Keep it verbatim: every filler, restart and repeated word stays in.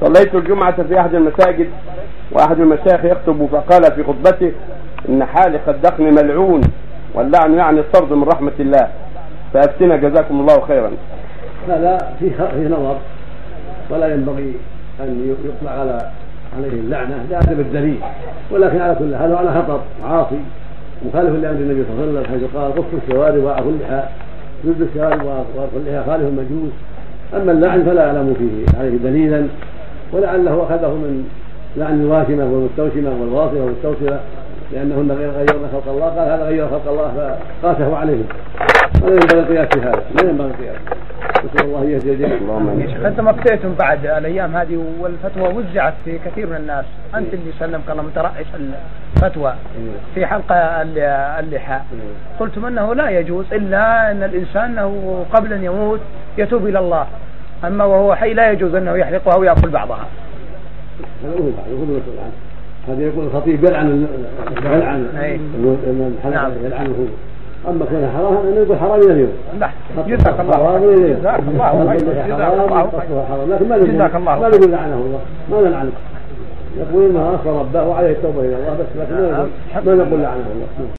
صليت الجمعة في أحد المساجد وأحد المشايخ يخطب فقال في خطبته: إن حالق الدقن ملعون، واللعن يعني الطرد من رحمة الله، فأفتنا جزاكم الله خيرا. هذا فيه نظر، ولا ينبغي أن يطلع على عليه اللعنة لعدم الدليل، ولكن على كل هذا على خطر عاصي مخالف لأمر النبي صلى الله عليه وسلم، قال: غص الشوارب وأعفو اللحى، جد الشوارب وأعفو اللحى، خالف المجوس. أما اللعن فلا يعلم فيه عليه دليلا، ولعله أخذه من لعن الواشمة والمستوشمة والواصلة والمستوصلة، لأنهن غيرن خلق الله، قال: هذا غير خلق الله، فقاسه عليهم. ولا ينبغي القياس في هذا، لا ينبغي القياس، نسأل الله يهدي جميعا. أنتم أفتيتم بعد الأيام هذه والفتوى وزعت في كثير من الناس، أنت اللي سلمك الله مترأس الفتوى في حلقة اللحاء، قلتم أنه لا يجوز إلا أن الإنسان أنه قبل أن يموت يتوب إلى الله، أما وهو حي لا يجوز أنه يحلقها أو يأكل بعضها. هذا يقول الخطيب يلعن يلعن الحلال يلعنه هو، اما كان حراما انه يقول حرام الى اليوم. جزاك الله خير، جزاك الله خير، جزاك الله خير. ما نقول لعنه الله، ما نلعنه، يقول ما عصى ربه وعليه التوبه الى الله، بس ما نقول لعنه الله.